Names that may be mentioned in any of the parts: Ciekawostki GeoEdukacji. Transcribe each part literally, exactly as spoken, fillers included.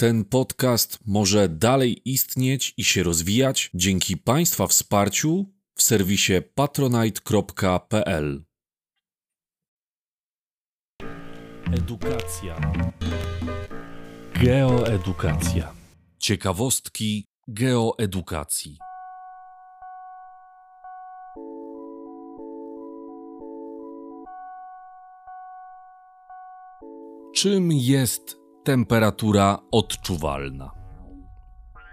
Ten podcast może dalej istnieć i się rozwijać dzięki Państwa wsparciu w serwisie patronite kropka p l. Edukacja. Geoedukacja. Ciekawostki geoedukacji. Czym jest temperatura odczuwalna?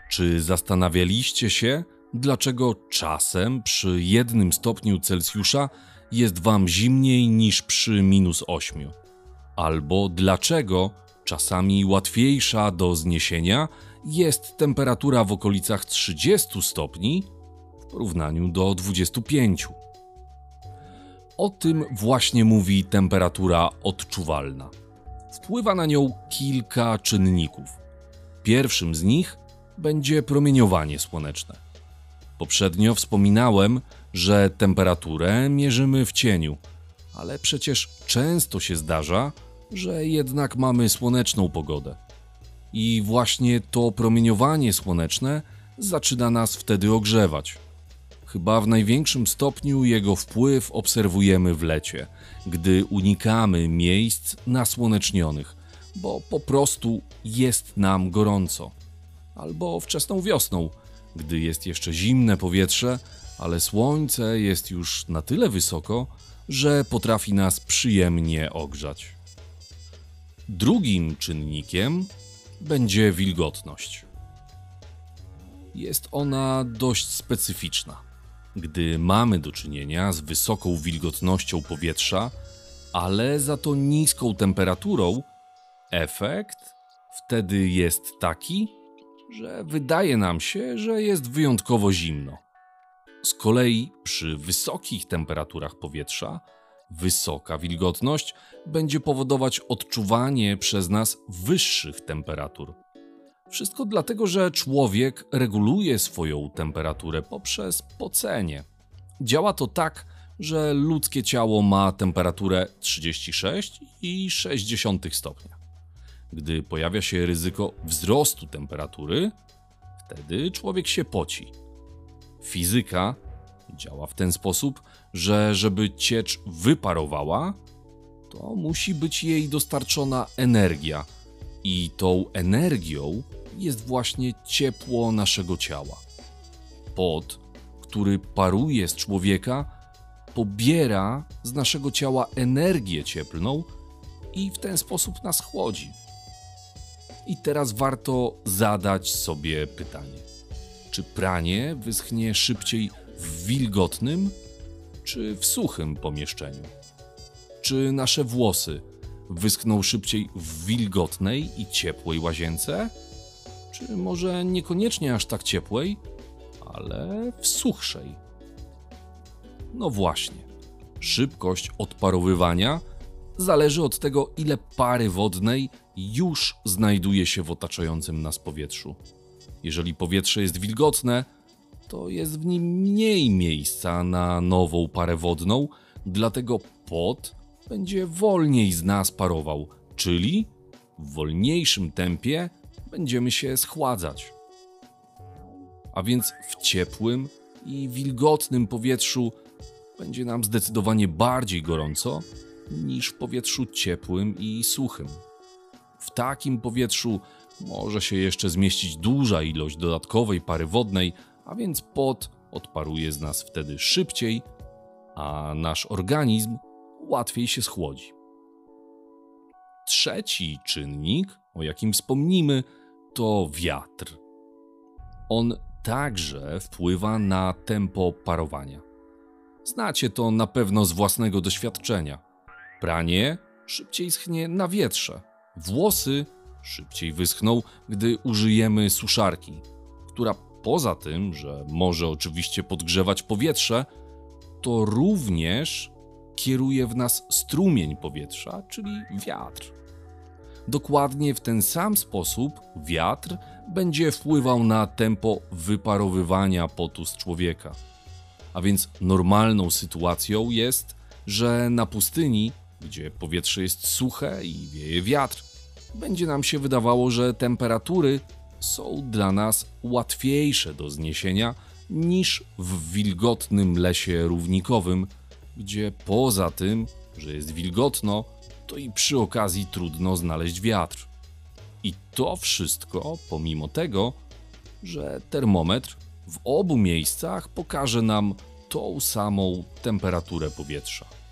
Czy zastanawialiście się, dlaczego czasem przy jednym stopniu Celsjusza jest Wam zimniej niż przy minus ośmiu? Albo dlaczego czasami łatwiejsza do zniesienia jest temperatura w okolicach trzydziestu stopni w porównaniu do dwudziestu pięciu? O tym właśnie mówi temperatura odczuwalna. Wpływa na nią kilka czynników. Pierwszym z nich będzie promieniowanie słoneczne. Poprzednio wspominałem, że temperaturę mierzymy w cieniu, ale przecież często się zdarza, że jednak mamy słoneczną pogodę. I właśnie to promieniowanie słoneczne zaczyna nas wtedy ogrzewać. Chyba w największym stopniu jego wpływ obserwujemy w lecie, gdy unikamy miejsc nasłonecznionych, bo po prostu jest nam gorąco. Albo wczesną wiosną, gdy jest jeszcze zimne powietrze, ale słońce jest już na tyle wysoko, że potrafi nas przyjemnie ogrzać. Drugim czynnikiem będzie wilgotność. Jest ona dość specyficzna. Gdy mamy do czynienia z wysoką wilgotnością powietrza, ale za to niską temperaturą, efekt wtedy jest taki, że wydaje nam się, że jest wyjątkowo zimno. Z kolei przy wysokich temperaturach powietrza, wysoka wilgotność będzie powodować odczuwanie przez nas wyższych temperatur. Wszystko dlatego, że człowiek reguluje swoją temperaturę poprzez pocenie. Działa to tak, że ludzkie ciało ma temperaturę trzydzieści sześć i sześć dziesiątych stopnia. Gdy pojawia się ryzyko wzrostu temperatury, wtedy człowiek się poci. Fizyka działa w ten sposób, że żeby ciecz wyparowała, to musi być jej dostarczona energia. I tą energią jest właśnie ciepło naszego ciała. Pot, który paruje z człowieka, pobiera z naszego ciała energię cieplną i w ten sposób nas chłodzi. I teraz warto zadać sobie pytanie: czy pranie wyschnie szybciej w wilgotnym, czy w suchym pomieszczeniu? Czy nasze włosy wyschną szybciej w wilgotnej i ciepłej łazience? Czy może niekoniecznie aż tak ciepłej, ale w suchszej? No właśnie, szybkość odparowywania zależy od tego, ile pary wodnej już znajduje się w otaczającym nas powietrzu. Jeżeli powietrze jest wilgotne, to jest w nim mniej miejsca na nową parę wodną, dlatego pot będzie wolniej z nas parował, czyli w wolniejszym tempie będziemy się schładzać. A więc w ciepłym i wilgotnym powietrzu będzie nam zdecydowanie bardziej gorąco niż w powietrzu ciepłym i suchym. W takim powietrzu może się jeszcze zmieścić duża ilość dodatkowej pary wodnej, a więc pot odparuje z nas wtedy szybciej, a nasz organizm łatwiej się schłodzi. Trzeci czynnik, o jakim wspomnimy, to wiatr. On także wpływa na tempo parowania. Znacie to na pewno z własnego doświadczenia. Pranie szybciej schnie na wietrze. Włosy szybciej wyschną, gdy użyjemy suszarki, która poza tym, że może oczywiście podgrzewać powietrze, to również kieruje w nas strumień powietrza, czyli wiatr. Dokładnie w ten sam sposób wiatr będzie wpływał na tempo wyparowywania potu z człowieka. A więc normalną sytuacją jest, że na pustyni, gdzie powietrze jest suche i wieje wiatr, będzie nam się wydawało, że temperatury są dla nas łatwiejsze do zniesienia niż w wilgotnym lesie równikowym, gdzie poza tym, że jest wilgotno, to i przy okazji trudno znaleźć wiatr. I to wszystko pomimo tego, że termometr w obu miejscach pokaże nam tą samą temperaturę powietrza.